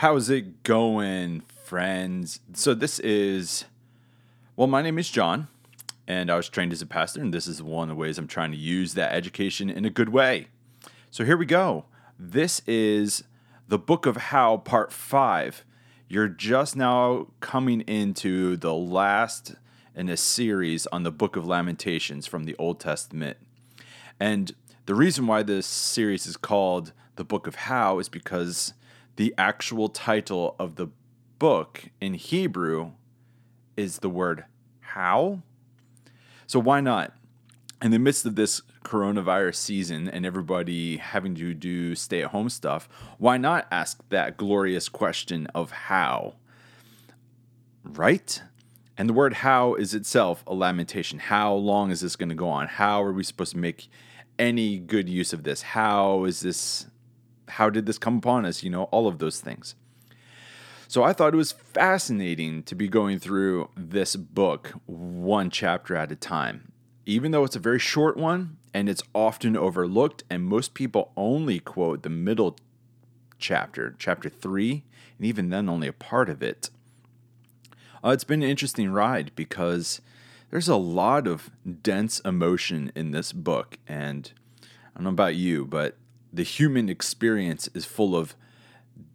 How's it going, friends? So this is, well, my name is John, and I was trained as a pastor, and this is one of the ways I'm trying to use that education in a good way. So here we go. This is the Book of How, Part 5. You're just now coming into the last in a series on the Book of Lamentations from the Old Testament. And the reason why this series is called the Book of How is because the actual title of the book in Hebrew is the word how. So why not? In the midst of this coronavirus season and everybody having to do stay-at-home stuff, why not ask that glorious question of how? Right? And the word how is itself a lamentation. How long is this going to go on? How are we supposed to make any good use of this? How is this? How did this come upon us? You know, all of those things. So I thought it was fascinating to be going through this book one chapter at a time. Even though it's a very short one and it's often overlooked, and most people only quote the middle chapter, chapter 3, and even then only a part of it. It's been an interesting ride because there's a lot of dense emotion in this book. And I don't know about you, but the human experience is full of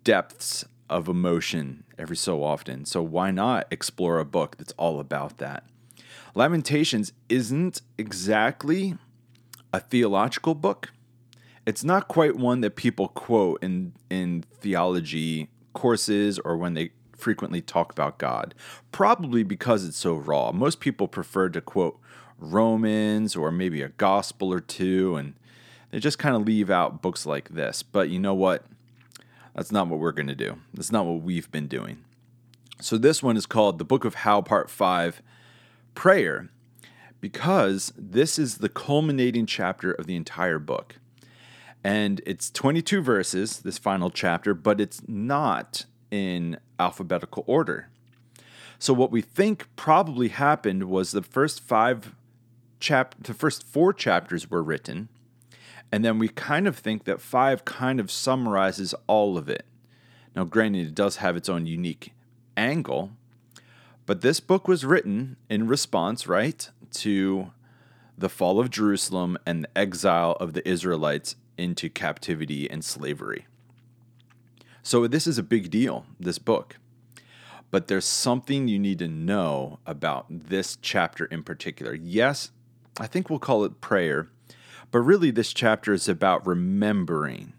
depths of emotion every so often. So why not explore a book that's all about that? Lamentations isn't exactly a theological book. It's not quite one that people quote in theology courses or when they frequently talk about God, probably because it's so raw. Most people prefer to quote Romans or maybe a gospel or two, and they just kind of leave out books like this. But you know what? That's not what we're going to do. That's not what we've been doing. So this one is called The Book of How, Part 5, Prayer, because this is the culminating chapter of the entire book. And it's 22 verses, this final chapter, but it's not in alphabetical order. So what we think probably happened was the first four chapters were written, and then we kind of think that five kind of summarizes all of it. Now, granted, it does have its own unique angle, but this book was written in response, right, to the fall of Jerusalem and the exile of the Israelites into captivity and slavery. So this is a big deal, this book. But there's something you need to know about this chapter in particular. Yes, I think we'll call it prayer. But really, this chapter is about remembering.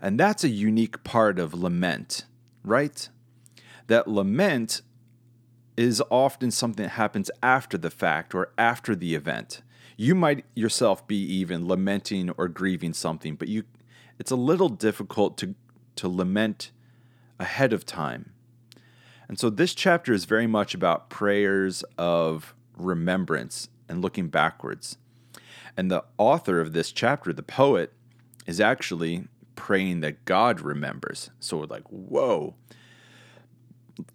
And that's a unique part of lament, right? That lament is often something that happens after the fact or after the event. You might yourself be even lamenting or grieving something, but it's a little difficult to lament ahead of time. And so this chapter is very much about prayers of remembrance and looking backwards. And the author of this chapter, the poet, is actually praying that God remembers. So we're like, whoa.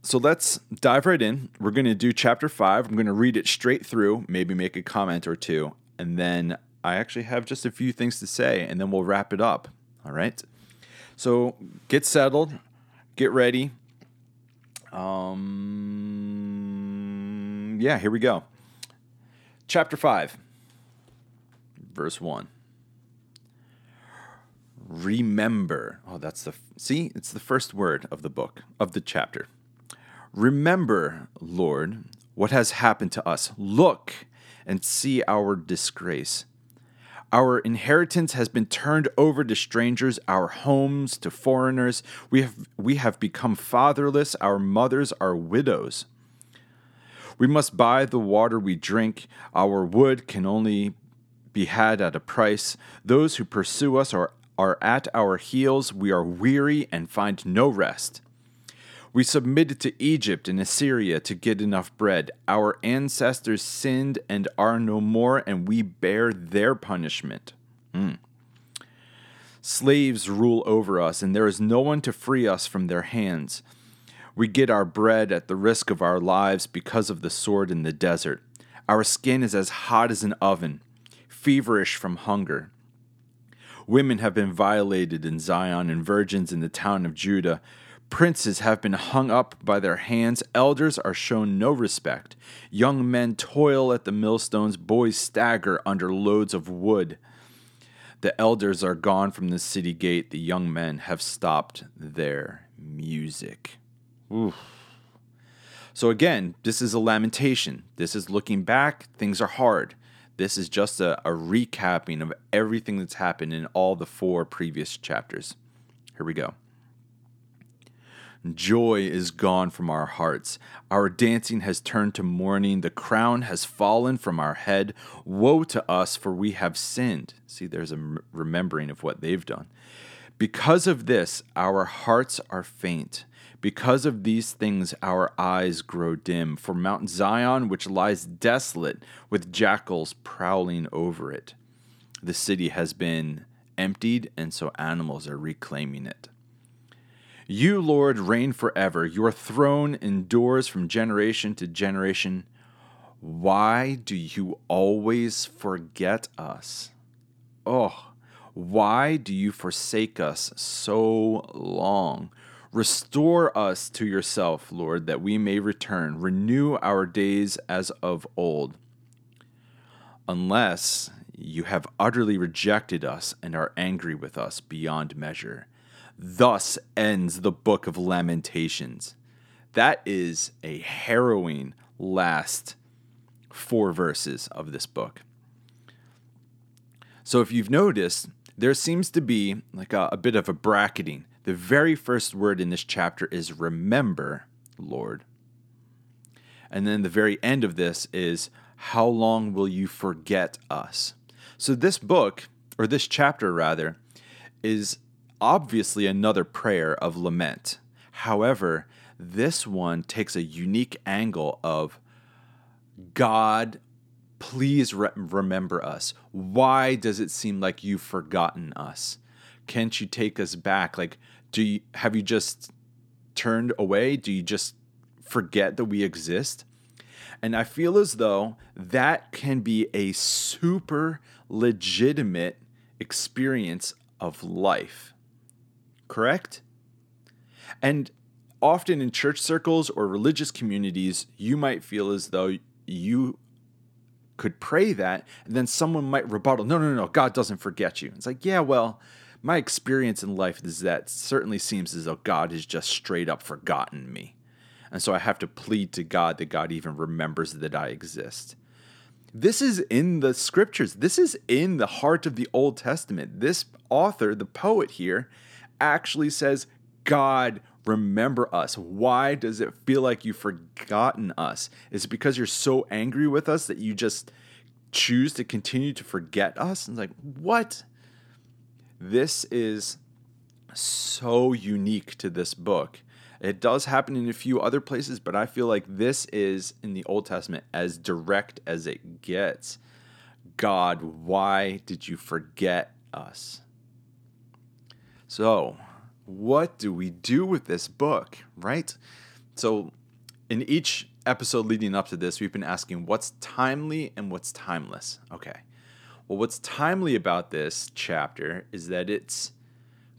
So let's dive right in. We're going to do chapter 5. I'm going to read it straight through, maybe make a comment or two. And then I actually have just a few things to say, and then we'll wrap it up. All right? So get settled. Get ready. Yeah, here we go. Chapter 5. Verse 1. Remember. Oh, see, it's the first word of the book, of the chapter. Remember, Lord, what has happened to us. Look and see our disgrace. Our inheritance has been turned over to strangers, our homes to foreigners. We have become fatherless. Our mothers are widows. We must buy the water we drink. Our wood can only be had at a price. Those who pursue us are at our heels. We are weary and find no rest. We submitted to Egypt and Assyria to get enough bread. Our ancestors sinned and are no more, and we bear their punishment. Slaves rule over us, and there is no one to free us from their hands. We get our bread at the risk of our lives because of the sword in the desert. Our skin is as hot as an oven, feverish from hunger. Women have been violated in Zion and virgins in the town of Judah. Princes have been hung up by their hands. Elders are shown no respect. Young men toil at the millstones. Boys stagger under loads of wood. The elders are gone from the city gate. The young men have stopped their music. Oof. So again, this is a lamentation. This is looking back. Things are hard. This is just a recapping of everything that's happened in all the four previous chapters. Here we go. Joy is gone from our hearts. Our dancing has turned to mourning. The crown has fallen from our head. Woe to us, for we have sinned. See, there's a remembering of what they've done. Because of this, our hearts are faint. Because of these things, our eyes grow dim. For Mount Zion, which lies desolate, with jackals prowling over it. The city has been emptied, and so animals are reclaiming it. You, Lord, reign forever. Your throne endures from generation to generation. Why do you always forget us? Oh, why do you forsake us so long? Restore us to yourself, Lord, that we may return. Renew our days as of old. Unless you have utterly rejected us and are angry with us beyond measure. Thus ends the Book of Lamentations. That is a harrowing last four verses of this book. So if you've noticed, there seems to be like a bit of a bracketing. The very first word in this chapter is remember, Lord. And then the very end of this is, how long will you forget us? So this book, or this chapter rather, is obviously another prayer of lament. However, this one takes a unique angle of God, please remember us. Why does it seem like you've forgotten us? Can't you take us back? Like, have you just turned away? Do you just forget that we exist? And I feel as though that can be a super legitimate experience of life. Correct? And often in church circles or religious communities, you might feel as though you could pray that, and then someone might rebuttal, no, God doesn't forget you. It's like, yeah, well, my experience in life is that certainly seems as though God has just straight up forgotten me. And so I have to plead to God that God even remembers that I exist. This is in the scriptures. This is in the heart of the Old Testament. This author, the poet here, actually says, God, remember us. Why does it feel like you've forgotten us? Is it because you're so angry with us that you just choose to continue to forget us? And it's like, what? This is so unique to this book. It does happen in a few other places, but I feel like this is, in the Old Testament, as direct as it gets. God, why did you forget us? So, what do we do with this book, right? So, in each episode leading up to this, we've been asking what's timely and what's timeless. Okay. Well, what's timely about this chapter is that it's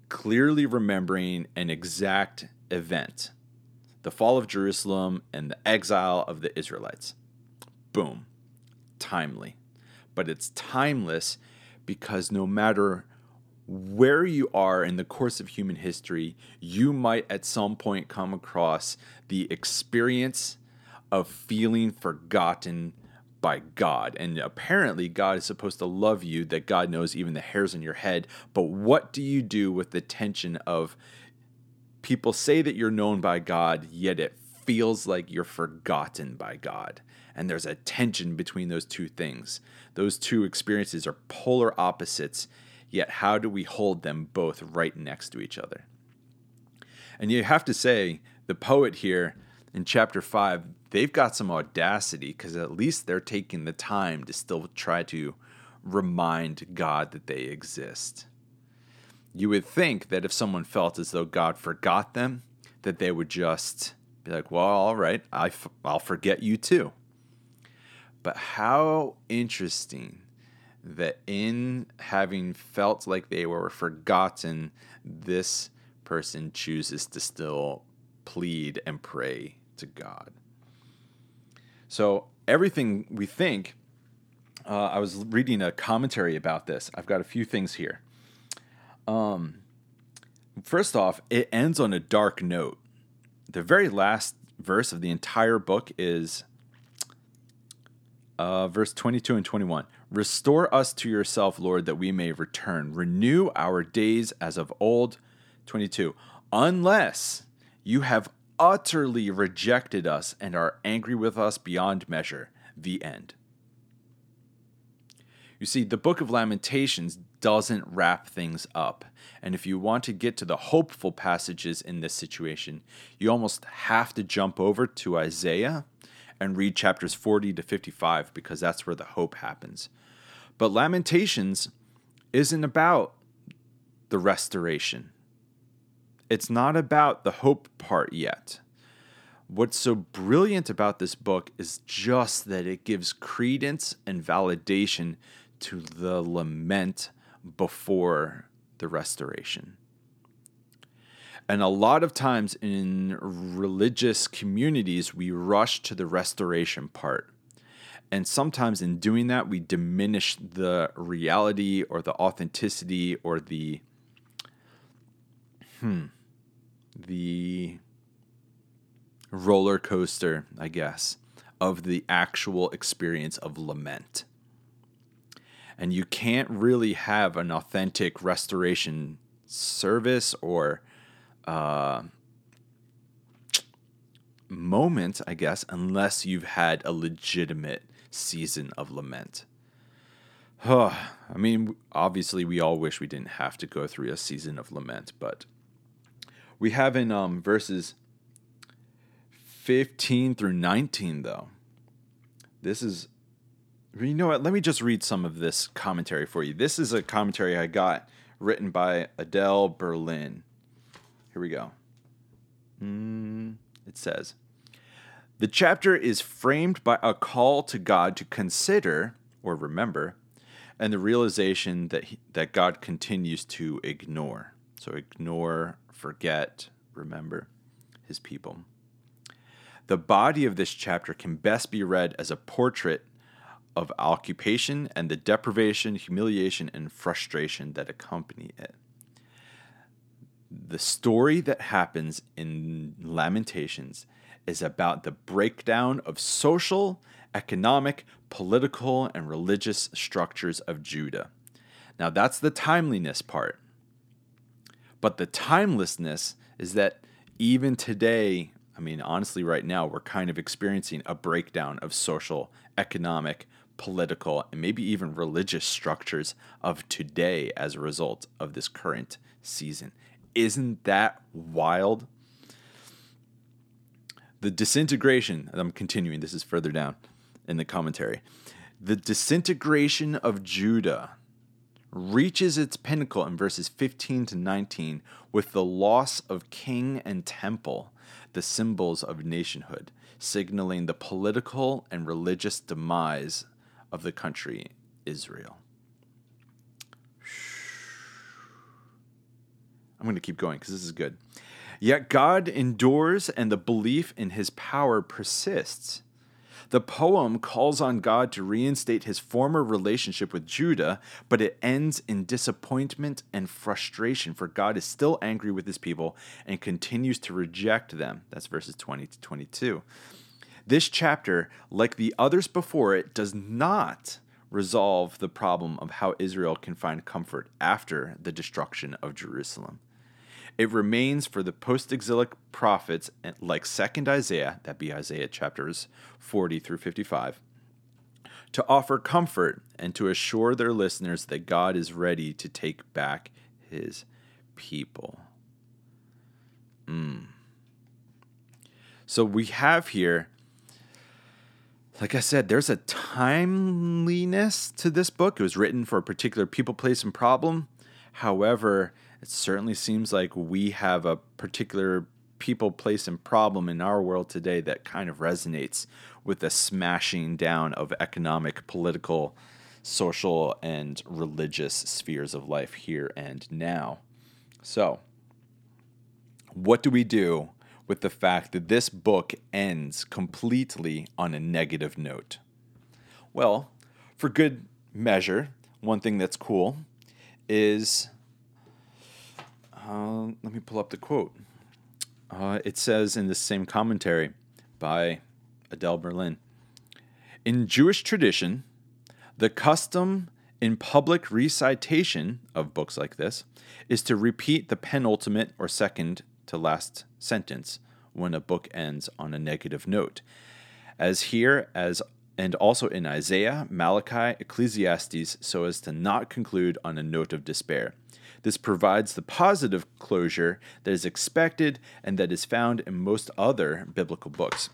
clearly remembering an exact event. The fall of Jerusalem and the exile of the Israelites. Boom. Timely. But it's timeless because no matter where you are in the course of human history, you might at some point come across the experience of feeling forgotten by God. And apparently God is supposed to love you, that God knows even the hairs on your head. But what do you do with the tension of people say that you're known by God, yet it feels like you're forgotten by God? And there's a tension between those two things. Those two experiences are polar opposites. Yet how do we hold them both right next to each other? And you have to say, the poet here in chapter 5, they've got some audacity because at least they're taking the time to still try to remind God that they exist. You would think that if someone felt as though God forgot them, that they would just be like, well, all right, I'll forget you too. But how interesting that in having felt like they were forgotten, this person chooses to still plead and pray to God. So everything we think, I was reading a commentary about this. I've got a few things here. First off, it ends on a dark note. The very last verse of the entire book is verse 22 and 21. Restore us to yourself, Lord, that we may return. Renew our days as of old. 22. Unless you have utterly rejected us and are angry with us beyond measure. The end. You see, the Book of Lamentations doesn't wrap things up. And if you want to get to the hopeful passages in this situation, you almost have to jump over to Isaiah and read chapters 40 to 55 because that's where the hope happens. But Lamentations isn't about the restoration. It's not about the hope part yet. What's so brilliant about this book is just that it gives credence and validation to the lament before the restoration. And a lot of times in religious communities, we rush to the restoration part. And sometimes in doing that, we diminish the reality or the authenticity or the roller coaster, I guess, of the actual experience of lament. And you can't really have an authentic restoration service or moment, I guess, unless you've had a legitimate season of lament. I mean, obviously, we all wish we didn't have to go through a season of lament, but we have in verses 15 through 19, though. This is... You know what? Let me just read some of this commentary for you. This is a commentary I got written by Adele Berlin. Here we go. It says, the chapter is framed by a call to God to consider or remember and the realization that God continues to ignore. So ignore, forget, remember his people. The body of this chapter can best be read as a portrait of occupation and the deprivation, humiliation, and frustration that accompany it. The story that happens in Lamentations is about the breakdown of social, economic, political, and religious structures of Judah. Now, that's the timeliness part. But the timelessness is that even today, I mean, honestly, right now, we're kind of experiencing a breakdown of social, economic, political, and maybe even religious structures of today as a result of this current season. Isn't that wild? The disintegration, and I'm continuing, this is further down in the commentary. The disintegration of Judah reaches its pinnacle in verses 15 to 19 with the loss of king and temple, the symbols of nationhood, signaling the political and religious demise of the country, Israel. I'm going to keep going because this is good. Yet God endures and the belief in his power persists. The poem calls on God to reinstate his former relationship with Judah, but it ends in disappointment and frustration, for God is still angry with his people and continues to reject them. That's verses 20 to 22. This chapter, like the others before it, does not resolve the problem of how Israel can find comfort after the destruction of Jerusalem. It remains for the post-exilic prophets like 2nd Isaiah, that'd be Isaiah chapters 40 through 55, to offer comfort and to assure their listeners that God is ready to take back his people. So we have here, like I said, there's a timeliness to this book. It was written for a particular people, place, and problem. However, it certainly seems like we have a particular people, place, and problem in our world today that kind of resonates with the smashing down of economic, political, social, and religious spheres of life here and now. So What do we do with the fact that this book ends completely on a negative note? Well, for good measure, one thing that's cool is, let me pull up the quote. It says in this same commentary by Adele Berlin, in Jewish tradition, the custom in public recitation of books like this is to repeat the penultimate or second to last sentence when a book ends on a negative note, as here as and also in Isaiah, Malachi, Ecclesiastes, so as to not conclude on a note of despair. This provides the positive closure that is expected and that is found in most other biblical books.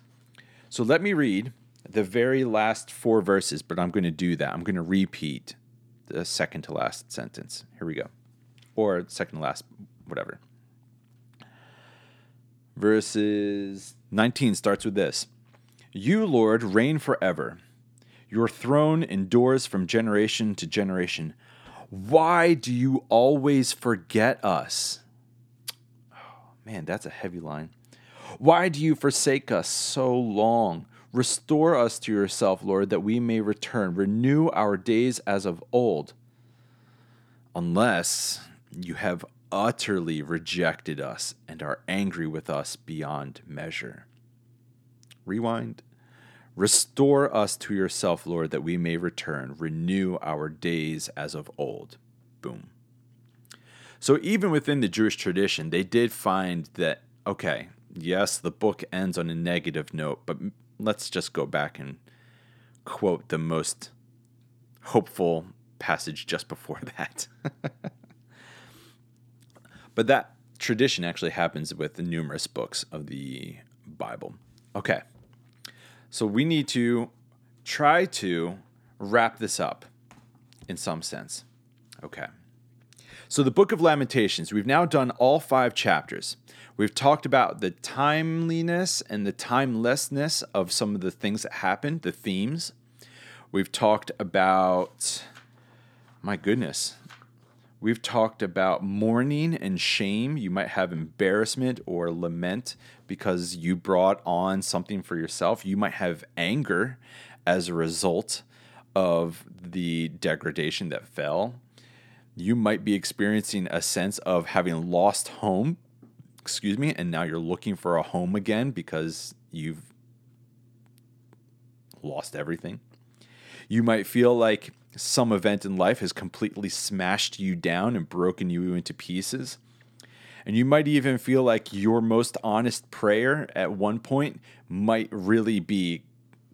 So let me read the very last four verses, but I'm going to do that. I'm going to repeat the second to last sentence. Here we go. Or second to last, whatever. Verses 19 starts with this. You, Lord, reign forever. Your throne endures from generation to generation. Why do you always forget us? Oh, man, that's a heavy line. Why do you forsake us so long? Restore us to yourself, Lord, that we may return. Renew our days as of old. Unless you have utterly rejected us and are angry with us beyond measure. Rewind. Restore us to yourself, Lord, that we may return. Renew our days as of old. Boom. So even within the Jewish tradition, they did find that, okay, yes, the book ends on a negative note, but let's just go back and quote the most hopeful passage just before that. But that tradition actually happens with numerous books of the Bible. Okay, so we need to try to wrap this up in some sense. Okay, so the Book of Lamentations, we've now done all 5 chapters. We've talked about the timeliness and the timelessness of some of the things that happened, the themes. We've talked about, my goodness, we've talked about mourning and shame. You might have embarrassment or lament because you brought on something for yourself. You might have anger as a result of the degradation that fell. You might be experiencing a sense of having lost home, and now you're looking for a home again because you've lost everything. You might feel like some event in life has completely smashed you down and broken you into pieces. And you might even feel like your most honest prayer at one point might really be,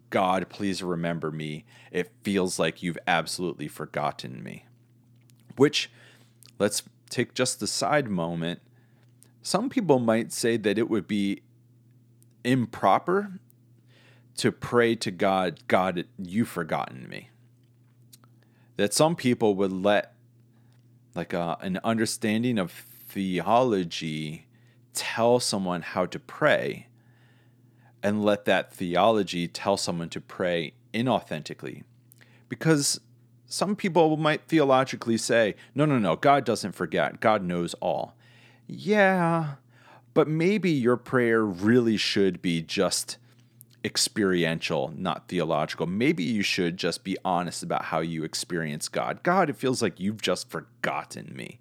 God, please remember me. It feels like you've absolutely forgotten me. Which, let's take just the side moment. Some people might say that it would be improper to pray to God, God, you've forgotten me. That some people would let like an understanding of theology tell someone how to pray and let that theology tell someone to pray inauthentically. Because some people might theologically say, no, God doesn't forget. God knows all. Yeah, but maybe your prayer really should be just experiential, not theological. Maybe you should just be honest about how you experience God. God, it feels like you've just forgotten me.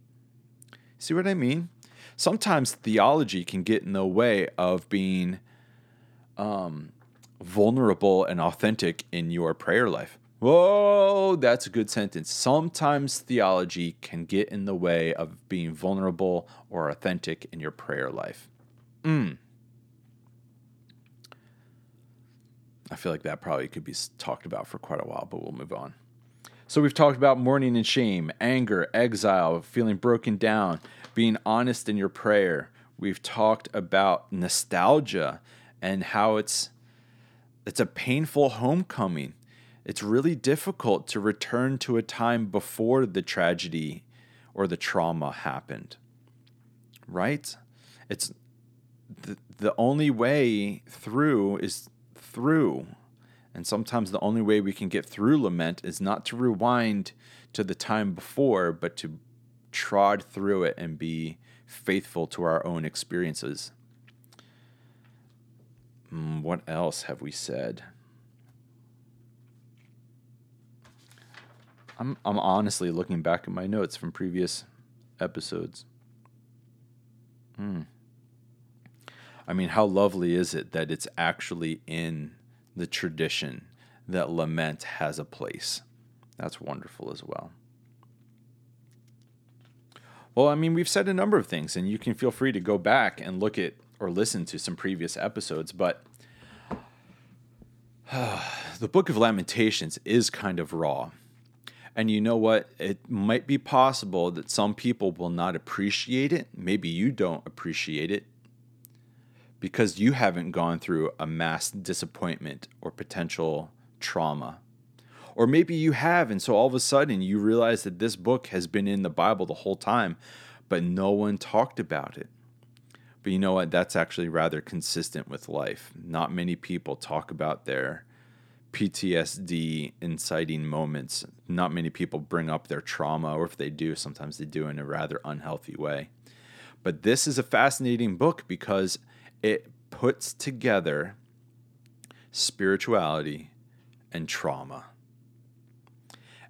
See what I mean? Sometimes theology can get in the way of being vulnerable and authentic in your prayer life. Whoa, that's a good sentence. Sometimes theology can get in the way of being vulnerable or authentic in your prayer life. I feel like that probably could be talked about for quite a while, but we'll move on. So we've talked about mourning and shame, anger, exile, feeling broken down, being honest in your prayer. We've talked about nostalgia and how it's a painful homecoming. It's really difficult to return to a time before the tragedy or the trauma happened, right? It's the only way through is through. And sometimes the only way we can get through lament is not to rewind to the time before, but to trod through it and be faithful to our own experiences. What else have we said? I'm honestly looking back at my notes from previous episodes. I mean, how lovely is it that it's actually in the tradition that lament has a place? That's wonderful as well. Well, I mean, we've said a number of things, and you can feel free to go back and look at or listen to some previous episodes, but the Book of Lamentations is kind of raw. And you know what? It might be possible that some people will not appreciate it. Maybe you don't appreciate it because you haven't gone through a mass disappointment or potential trauma. Or maybe you have, and so all of a sudden you realize that this book has been in the Bible the whole time, but no one talked about it. But you know what? That's actually rather consistent with life. Not many people talk about their PTSD inciting moments. Not many people bring up their trauma, or if they do, sometimes they do in a rather unhealthy way. But this is a fascinating book because it puts together spirituality and trauma.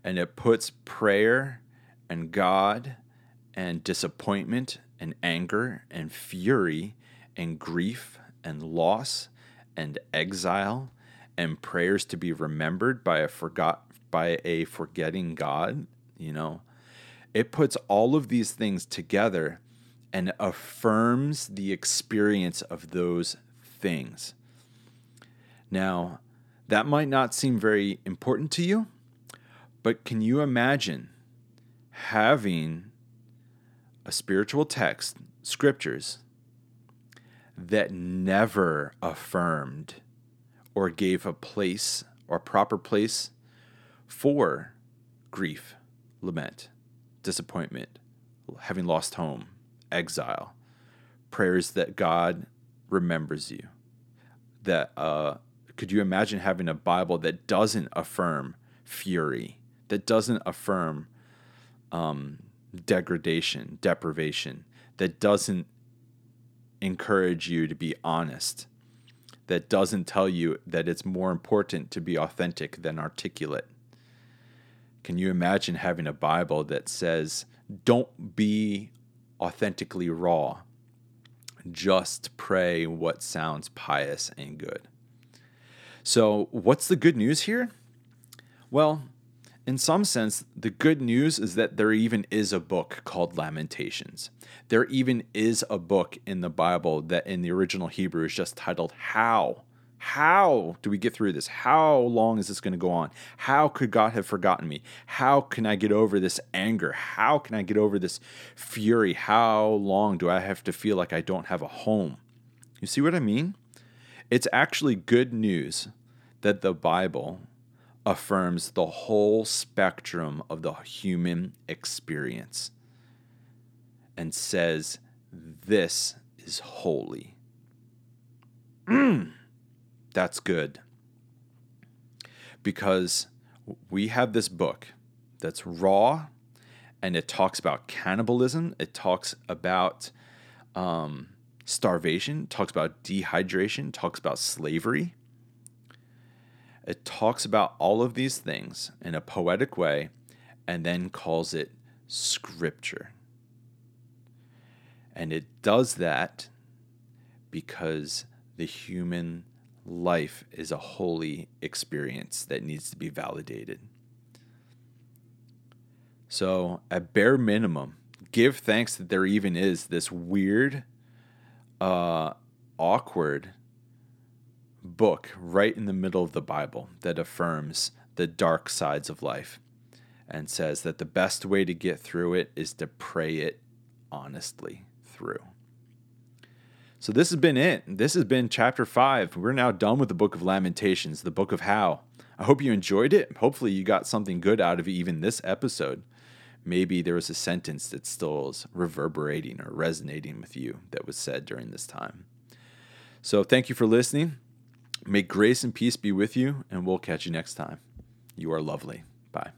And it puts prayer and God and disappointment and anger and fury and grief and loss and exile and prayers to be remembered by a forgetting God, you know. It puts all of these things together and affirms the experience of those things. Now, that might not seem very important to you, but can you imagine having a spiritual text, scriptures, that never affirmed or gave a place or proper place for grief, lament, disappointment, having lost home, exile, prayers that God remembers you? That could you imagine having a Bible that doesn't affirm fury, that doesn't affirm degradation, deprivation, that doesn't encourage you to be honest, that doesn't tell you that it's more important to be authentic than articulate? Can you imagine having a Bible that says, don't be authentically raw, just pray what sounds pious and good? So what's the good news here? Well, in some sense, the good news is that there even is a book called Lamentations. There even is a book in the Bible that in the original Hebrew is just titled, How? How do we get through this? How long is this going to go on? How could God have forgotten me? How can I get over this anger? How can I get over this fury? How long do I have to feel like I don't have a home? You see what I mean? It's actually good news that the Bible affirms the whole spectrum of the human experience and says, this is holy. That's good. Because we have this book that's raw, and it talks about cannibalism. It talks about starvation, talks about dehydration, talks about slavery. It talks about all of these things in a poetic way and then calls it scripture. And it does that because the human life is a holy experience that needs to be validated. So, at bare minimum, give thanks that there even is this weird, awkward book right in the middle of the Bible that affirms the dark sides of life and says that the best way to get through it is to pray it honestly through. So this has been it. This has been chapter 5. We're now done with the Book of Lamentations, the Book of How. I hope you enjoyed it. Hopefully you got something good out of even this episode. Maybe there was a sentence that still is reverberating or resonating with you that was said during this time. So thank you for listening. May grace and peace be with you, and we'll catch you next time. You are lovely. Bye.